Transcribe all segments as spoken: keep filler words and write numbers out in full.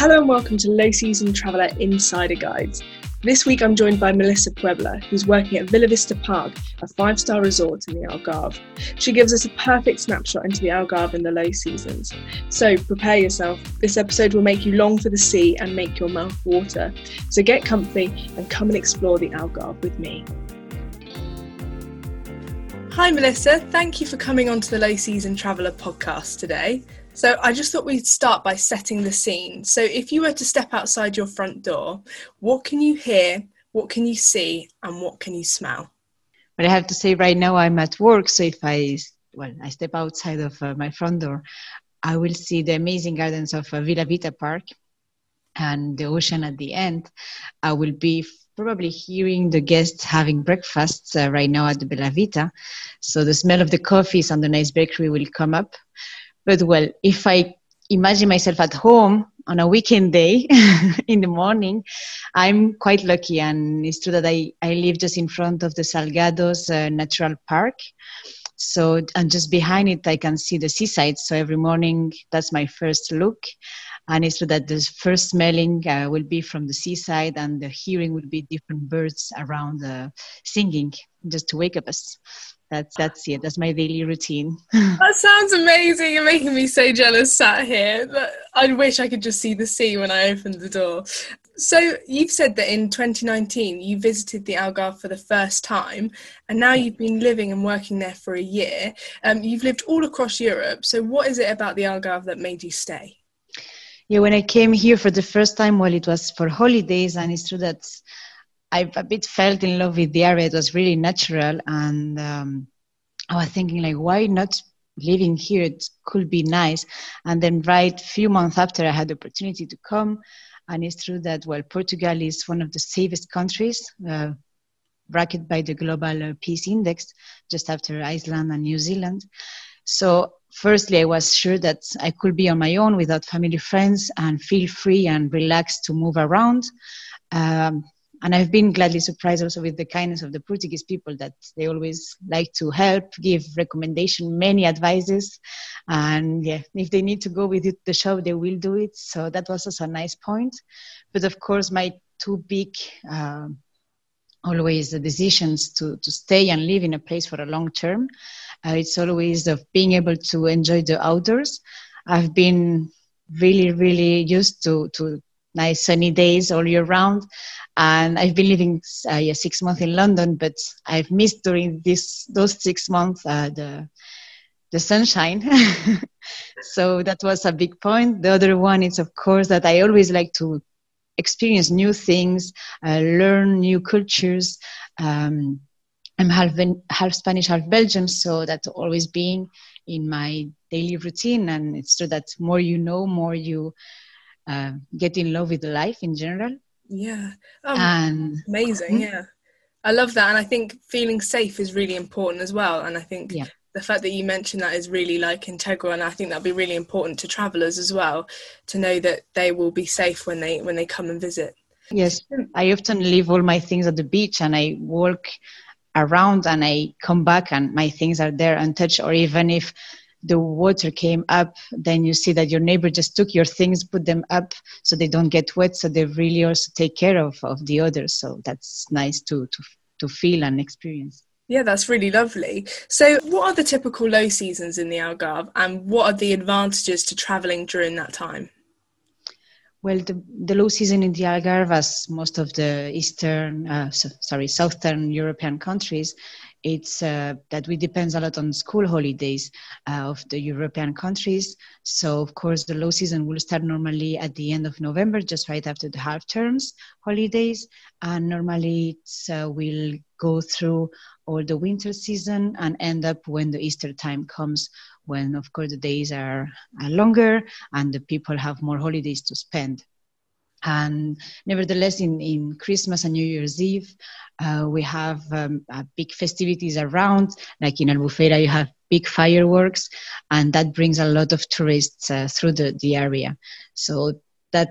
Hello and welcome to Low Season Traveller Insider Guides. This week I'm joined by Melissa Puebla, who's working at Vila Vita Parc, a five-star resort in the Algarve. She gives us a perfect snapshot into the Algarve in the low seasons. So prepare yourself. This episode will make you long for the sea and make your mouth water. So get comfy and come and explore the Algarve with me. Hi Melissa, thank you for coming on to the Low Season Traveller podcast today. So I just thought we'd start by setting the scene. So if you were to step outside your front door, what can you hear, what can you see, and what can you smell? Well, I have to say right now I'm at work, so if I, well, I step outside of uh, my front door, I will see the amazing gardens of uh, Vila Vita Park and the ocean at the end. I will be f- probably hearing the guests having breakfast uh, right now at the Vila Vita. So the smell of the coffees and the nice bakery will come up. But well, if I imagine myself at home on a weekend day in the morning, I'm quite lucky. And it's true that I, I live just in front of the Salgados uh, Natural Park. So, and just behind it, I can see the seaside. So every morning, that's my first look. And it's true that the first smelling uh, will be from the seaside, and the hearing will be different birds around uh, singing just to wake up us. That's that's it. That's my daily routine. That sounds amazing. You're making me so jealous sat here. I wish I could just see the sea when I opened the door. So you've said that in twenty nineteen, you visited the Algarve for the first time, and now you've been living and working there for a year. Um, you've lived all across Europe. So what is it about the Algarve that made you stay? Yeah, when I came here for the first time, well, it was for holidays, and it's true that I a bit felt in love with the area. It was really natural, and um, I was thinking, like, why not living here? It could be nice. And then right a few months after, I had the opportunity to come, and it's true that, well, Portugal is one of the safest countries, uh, bracketed by the Global Peace Index, just after Iceland and New Zealand. So firstly, I was sure that I could be on my own without family, friends, and feel free and relaxed to move around. Um, And I've been gladly surprised also with the kindness of the Portuguese people, that they always like to help, give recommendation, many advices. And yeah, if they need to go with the shop, they will do it. So that was also a nice point. But of course, my two big, um, always the decisions to, to stay and live in a place for a long term. Uh, it's always of being able to enjoy the outdoors. I've been really, really used to to nice sunny days all year round. And I've been living uh, yeah, six months in London, but I've missed during this those six months uh, the the sunshine. So that was a big point. The other one is, of course, that I always like to experience new things, uh, learn new cultures. Um, I'm half, half Spanish, half Belgian, so that's always being in my daily routine. And it's true that more you know, more you Uh, get in love with life in general. Yeah. Oh, and amazing. Yeah. I love that. And I think feeling safe is really important as well. And I think yeah. the fact that you mentioned that is really like integral. And I think that'll be really important to travellers as well, to know that they will be safe when they, when they come and visit. Yes. I often leave all my things at the beach and I walk around and I come back and my things are there untouched, or even if the water came up, then you see that your neighbor just took your things, put them up so they don't get wet, so they really also take care of, of the others. So that's nice to, to to feel and experience. Yeah, that's really lovely. So what are the typical low seasons in the Algarve, and what are the advantages to travelling during that time? Well, the, the low season in the Algarve, as most of the Eastern, uh, so, sorry, Southern European countries, it's uh, that we depends a lot on school holidays uh, of the European countries. So, of course, the low season will start normally at the end of November, just right after the half terms holidays. And normally it uh, will go through all the winter season and end up when the Easter time comes, when, of course, the days are longer and the people have more holidays to spend. And nevertheless, in, in Christmas and New Year's Eve, uh, we have um, uh, big festivities around. Like in Albufeira, you have big fireworks, and that brings a lot of tourists uh, through the, the area. So that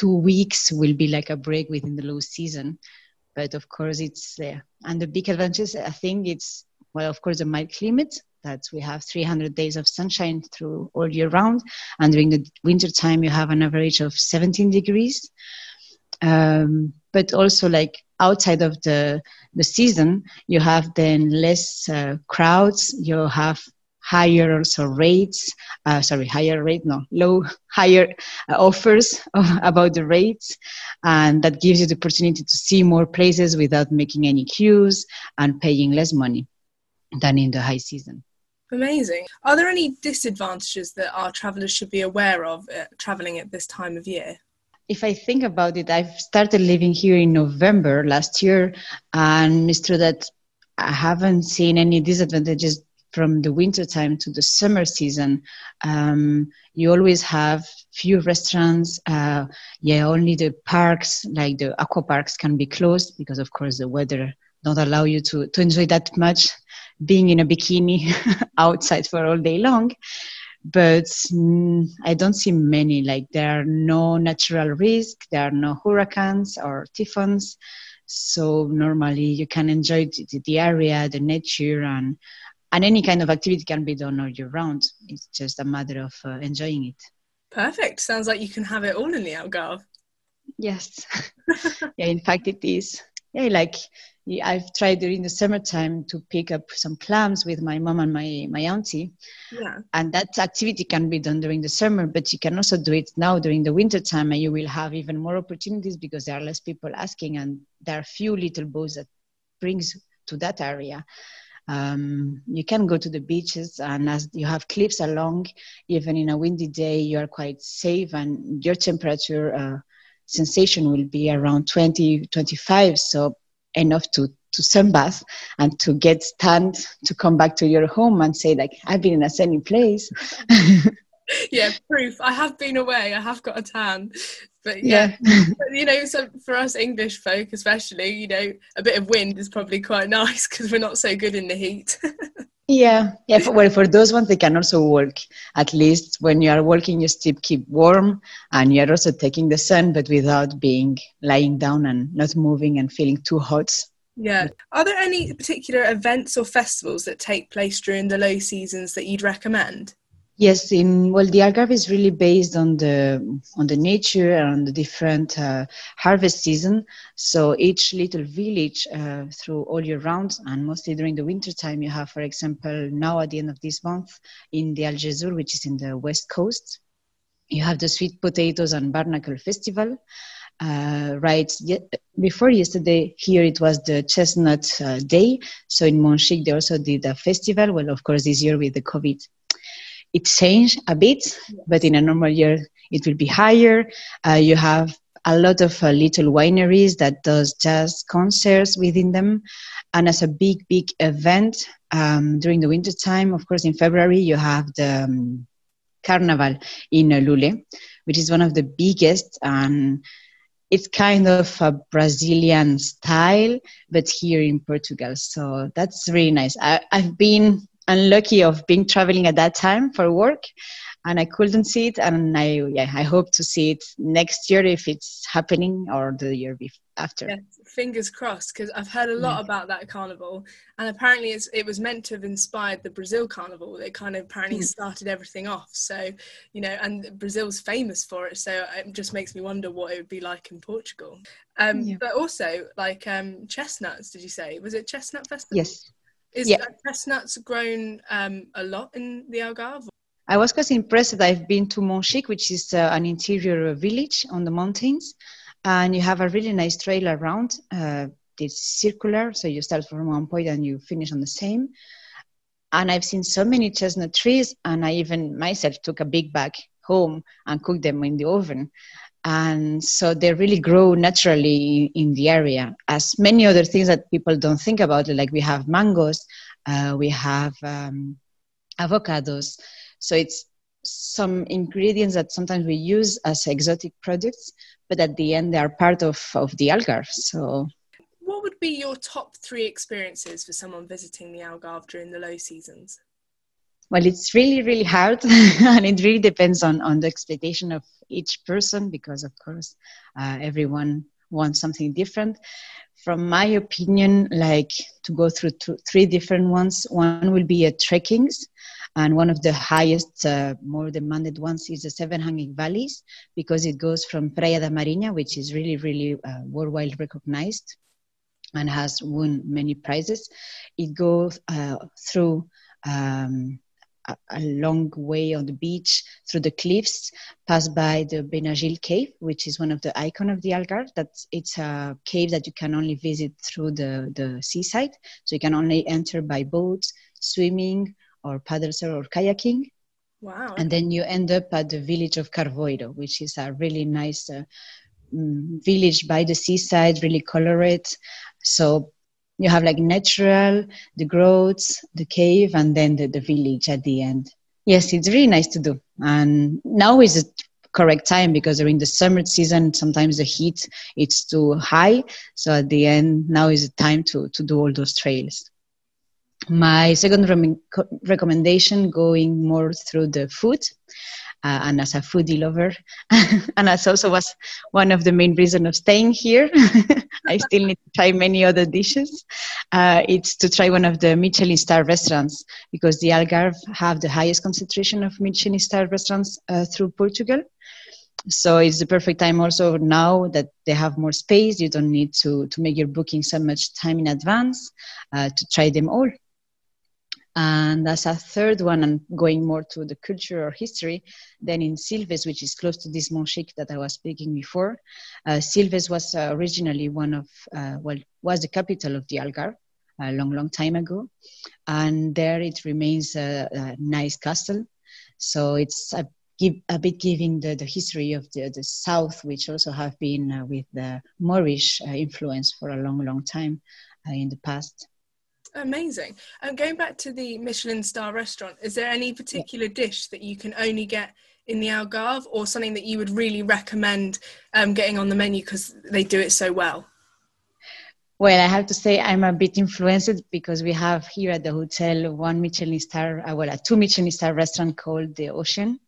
two weeks will be like a break within the low season. But of course, it's there. Uh, and the big advantage, I think, it's, well, of course, the mild climate. that we have three hundred days of sunshine through all year round, and during the winter time you have an average of seventeen degrees. Um, but also, like, outside of the the season, you have then less uh, crowds. You have higher also rates. Uh, sorry, higher rate. No, low, higher uh, offers of, about the rates, and that gives you the opportunity to see more places without making any queues and paying less money than in the high season. Amazing. Are there any disadvantages that our travellers should be aware of uh, travelling at this time of year? If I think about it, I've started living here in November last year, and it's true that I haven't seen any disadvantages from the winter time to the summer season. Um, you always have few restaurants. Uh, yeah, only the parks, like the aqua parks, can be closed because, of course, the weather don't allow you to, to enjoy that much being in a bikini outside for all day long. But mm, I don't see many. Like, there are no natural risks, there are no hurricanes or typhoons. So normally you can enjoy the, the area, the nature, and, and any kind of activity can be done all year round. It's just a matter of uh, enjoying it. Perfect. Sounds like you can have it all in the Algarve. Yes. Yeah, in fact it is. Yeah, like I've tried during the summertime to pick up some clams with my mom and my, my auntie. Yeah. And that activity can be done during the summer, but you can also do it now during the winter time, and you will have even more opportunities because there are less people asking, and there are few little boats that brings to that area. Um, you can go to the beaches, and as you have cliffs along, even in a windy day, you are quite safe, and your temperature uh, sensation will be around twenty, twenty-five. So enough to, to sunbath and to get tanned, to come back to your home and say, like, I've been in a sunny place. Yeah, proof. I have been away. I have got a tan. But yeah, yeah. You know, so for us English folk especially, you know, a bit of wind is probably quite nice because we're not so good in the heat. Yeah, yeah. For, well, for those ones, they can also walk. At least when you are walking, you still keep warm, and you are also taking the sun, but without being lying down and not moving and feeling too hot. Yeah. Are there any particular events or festivals that take place during the low seasons that you'd recommend? Yes, in well, the Algarve is really based on the on the nature and on the different uh, harvest season. So each little village uh, through all year round, and mostly during the winter time, you have, for example, now at the end of this month in the Aljezur, which is in the west coast, you have the sweet potatoes and barnacle festival. Uh, right yet, before yesterday here it was the chestnut uh, day. So in Monchique they also did a festival. Well, of course this year with the COVID, it changed a bit, but in a normal year, it will be higher. Uh, you have a lot of uh, little wineries that does jazz concerts within them. And as a big, big event um, during the winter time, of course, in February, you have the um, Carnival in uh, Loulé, which is one of the biggest, and it's kind of a Brazilian style, but here in Portugal. So that's really nice. I, I've been unlucky of being traveling at that time for work, and I couldn't see it, and I yeah, I hope to see it next year if it's happening, or the year before, after. Yes, fingers crossed, because I've heard a lot yeah. about that carnival, and apparently it's, it was meant to have inspired the Brazil carnival. It kind of apparently mm. started everything off, so you know, and Brazil's famous for it, so it just makes me wonder what it would be like in Portugal. Um, yeah. But also, like um, chestnuts, did you say? Was it Chestnut Festival? Yes. Is yeah. chestnuts grown um, a lot in the Algarve? I was quite impressed. I've been to Monchique, which is uh, an interior village on the mountains, and you have a really nice trail around. Uh, it's circular, so you start from one point and you finish on the same. And I've seen so many chestnut trees, and I even myself took a big bag home and cooked them in the oven. And so they really grow naturally in the area, as many other things that people don't think about. Like we have mangoes, uh, we have um, avocados. So it's some ingredients that sometimes we use as exotic products, but at the end they are part of, of the Algarve. So, what would be your top three experiences for someone visiting the Algarve during the low seasons? Well, it's really, really hard, and it really depends on, on the expectation of each person, because, of course, uh, everyone want something different. From my opinion, like to go through two, three different ones. One will be a trekkings, and one of the highest, uh, more demanded ones is the Seven Hanging Valleys, because it goes from Praia da Marinha, which is really, really uh, worldwide recognized and has won many prizes. It goes uh, through um, a, a long way on the beach, through the cliffs, passed by the Benagil cave, which is one of the icons of the Algarve. That's, it's a cave that you can only visit through the, the seaside. So you can only enter by boats, swimming, or paddle or kayaking. Wow. And then you end up at the village of Carvoeiro, which is a really nice uh, village by the seaside, really colored. So you have like natural, the groves, the cave, and then the, the village at the end. Yes, it's really nice to do. And now is the correct time, because during the summer season, sometimes the heat, it's too high. So at the end, now is the time to, to do all those trails. My second re- recommendation, going more through the food, uh, and as a foodie lover, and as also was one of the main reasons of staying here, I still need to try many other dishes, uh, it's to try one of the Michelin star restaurants, because the Algarve have the highest concentration of Michelin star restaurants uh, through Portugal. So it's the perfect time also now that they have more space. You don't need to, to make your booking so much time in advance uh, to try them all. And as a third one, and going more to the culture or history, then in Silves, which is close to this Monchique that I was speaking before, uh, Silves was uh, originally one of, uh, well, was the capital of the Algarve a long, long time ago. And there it remains a, a nice castle. So it's a, give, a bit giving the, the history of the, the South, which also have been uh, with the Moorish uh, influence for a long, long time uh, in the past. Amazing. And um, going back to the Michelin star restaurant, is there any particular yeah. dish that you can only get in the Algarve, or something that you would really recommend um, getting on the menu because they do it so well? Well, I have to say I'm a bit influenced, because we have here at the hotel one Michelin star, uh, well, a two Michelin star restaurant called The Ocean.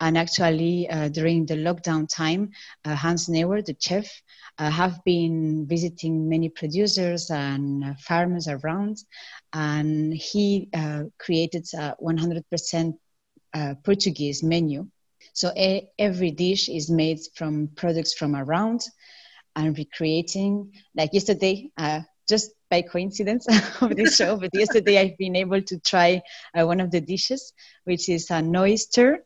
And actually, uh, during the lockdown time, uh, Hans Neuer, the chef, uh, have been visiting many producers and uh, farmers around. And he uh, created a one hundred percent uh, Portuguese menu. So a- every dish is made from products from around and recreating. Like yesterday, uh, just by coincidence of this show, but yesterday I've been able to try uh, one of the dishes, which is an oyster.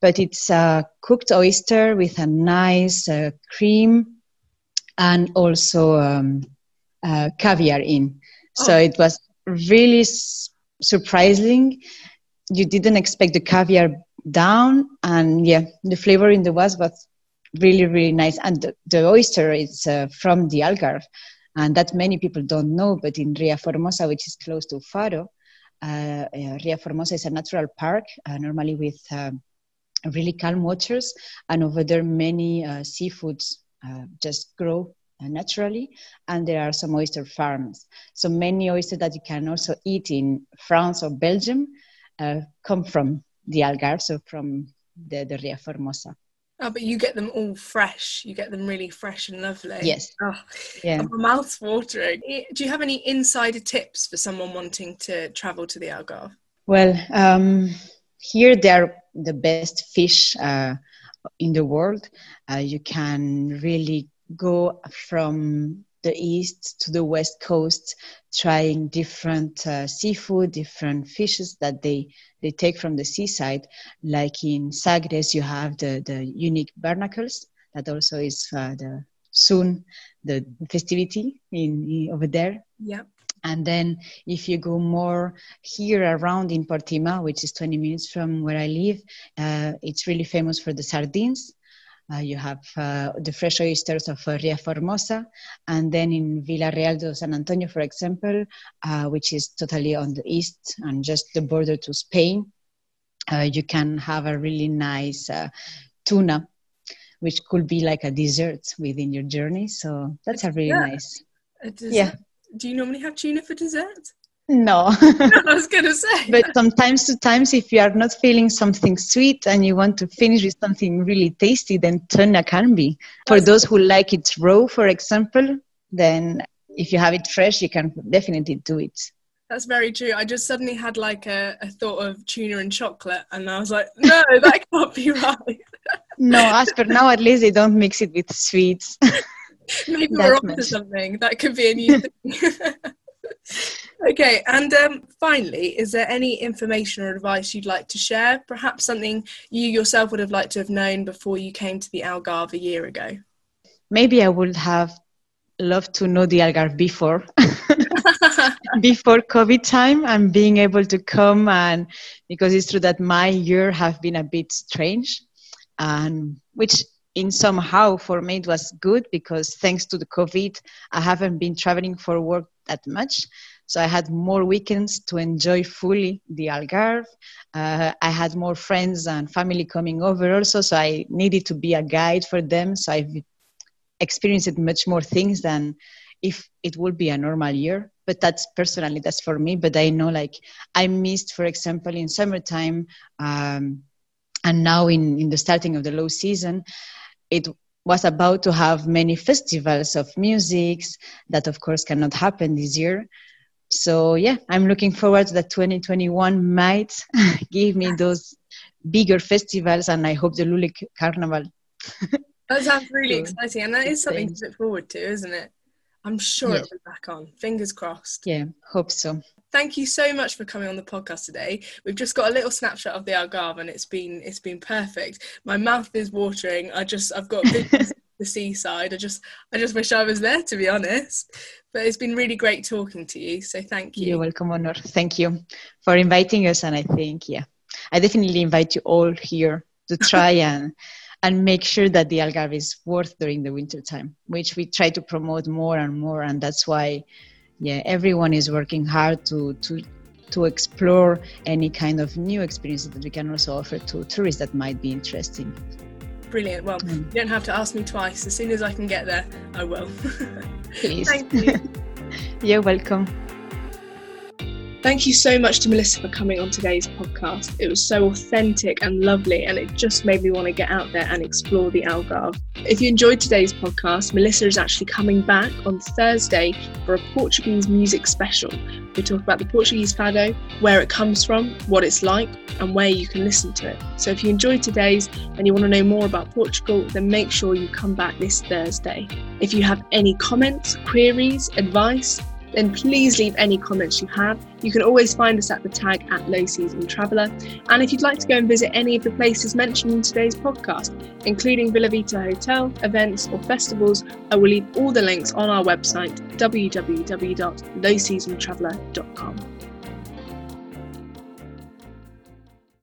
But it's a cooked oyster with a nice uh, cream and also um, uh, caviar in. Oh. So it was really s- surprising. You didn't expect the caviar down. And yeah, the flavor in the was was really, really nice. And the, the oyster is uh, from the Algarve. And that many people don't know, but in Ria Formosa, which is close to Faro, uh, Ria Formosa is a natural park, uh, normally with... Um, really calm waters, and over there many uh, seafoods uh, just grow uh, naturally, and there are some oyster farms. So many oysters that you can also eat in France or Belgium uh, come from the Algarve, so from the, the Ria Formosa. Oh, but you get them all fresh. You get them really fresh and lovely. Yes. Oh, yeah. My mouth's watering. Do you have any insider tips for someone wanting to travel to the Algarve? Well, um, here they are the best fish uh, in the world. Uh, you can really go from the east to the west coast, trying different uh, seafood, different fishes that they, they take from the seaside. Like in Sagres, you have the, the unique barnacles. That also is uh, the soon the festivity in, in over there. Yeah. And then if you go more here around in Portimão, which is twenty minutes from where I live, uh, it's really famous for the sardines. Uh, you have uh, the fresh oysters of uh, Ria Formosa. And then in Villa Real de San Antonio, for example, uh, which is totally on the east and just the border to Spain, uh, you can have a really nice uh, tuna, which could be like a dessert within your journey. So that's a really yeah. nice. It is- yeah. Do you normally have tuna for dessert? No. No, I was going to say. But sometimes, sometimes, if you are not feeling something sweet and you want to finish with something really tasty, then tuna can be. For those who like it raw, for example, then if you have it fresh, you can definitely do it. That's very true. I just suddenly had like a, a thought of tuna and chocolate, and I was like, no, that can't be right. No, as per now, at least they don't mix it with sweets. Maybe that we're onto something. That could be a new thing. Okay, and um, finally, is there any information or advice you'd like to share? Perhaps something you yourself would have liked to have known before you came to the Algarve a year ago? Maybe I would have loved to know the Algarve before, before COVID time, and being able to come, and because it's true that my year have been a bit strange, and which in somehow for me it was good, because thanks to the COVID, I haven't been traveling for work that much. So I had more weekends to enjoy fully the Algarve. Uh, I had more friends and family coming over also, so I needed to be a guide for them. So I've experienced much more things than if it would be a normal year. But that's personally, that's for me. But I know, like, I missed, for example, in summertime, um, and now in, in the starting of the low season, it was about to have many festivals of musics that, of course, cannot happen this year. So, yeah, I'm looking forward to that twenty twenty-one might give me those bigger festivals, and I hope the Loulé Carnival. That sounds really exciting, and that is something to look forward to, isn't it? I'm sure yeah. It'll be back on. Fingers crossed. Yeah, hope so. Thank you so much for coming on the podcast today. We've just got a little snapshot of the Algarve, and it's been it's been perfect. My mouth is watering. I just I've got visions of the seaside. I just I just wish I was there, to be honest. But it's been really great talking to you. So thank you. You're welcome, Honor. Thank you for inviting us. And I think yeah, I definitely invite you all here to try and. And make sure that the Algarve is worth during the winter time, which we try to promote more and more. And that's why, yeah, everyone is working hard to to to explore any kind of new experiences that we can also offer to tourists that might be interesting. Brilliant. Well, mm. you don't have to ask me twice. As soon as I can get there, I will. Please. Thank you. You're welcome. Thank you so much to Melissa for coming on today's podcast. It was so authentic and lovely, and it just made me want to get out there and explore the Algarve. If you enjoyed today's podcast, Melissa is actually coming back on Thursday for a Portuguese music special. We talk about the Portuguese fado, where it comes from, what it's like, and where you can listen to it. So if you enjoyed today's and you want to know more about Portugal, then make sure you come back this Thursday. If you have any comments, queries, advice, then please leave any comments you have. You can always find us at the tag at Low Season Traveller. And if you'd like to go and visit any of the places mentioned in today's podcast, including Vila Vita Hotel, events or festivals, I will leave all the links on our website, w w w dot low season traveller dot com.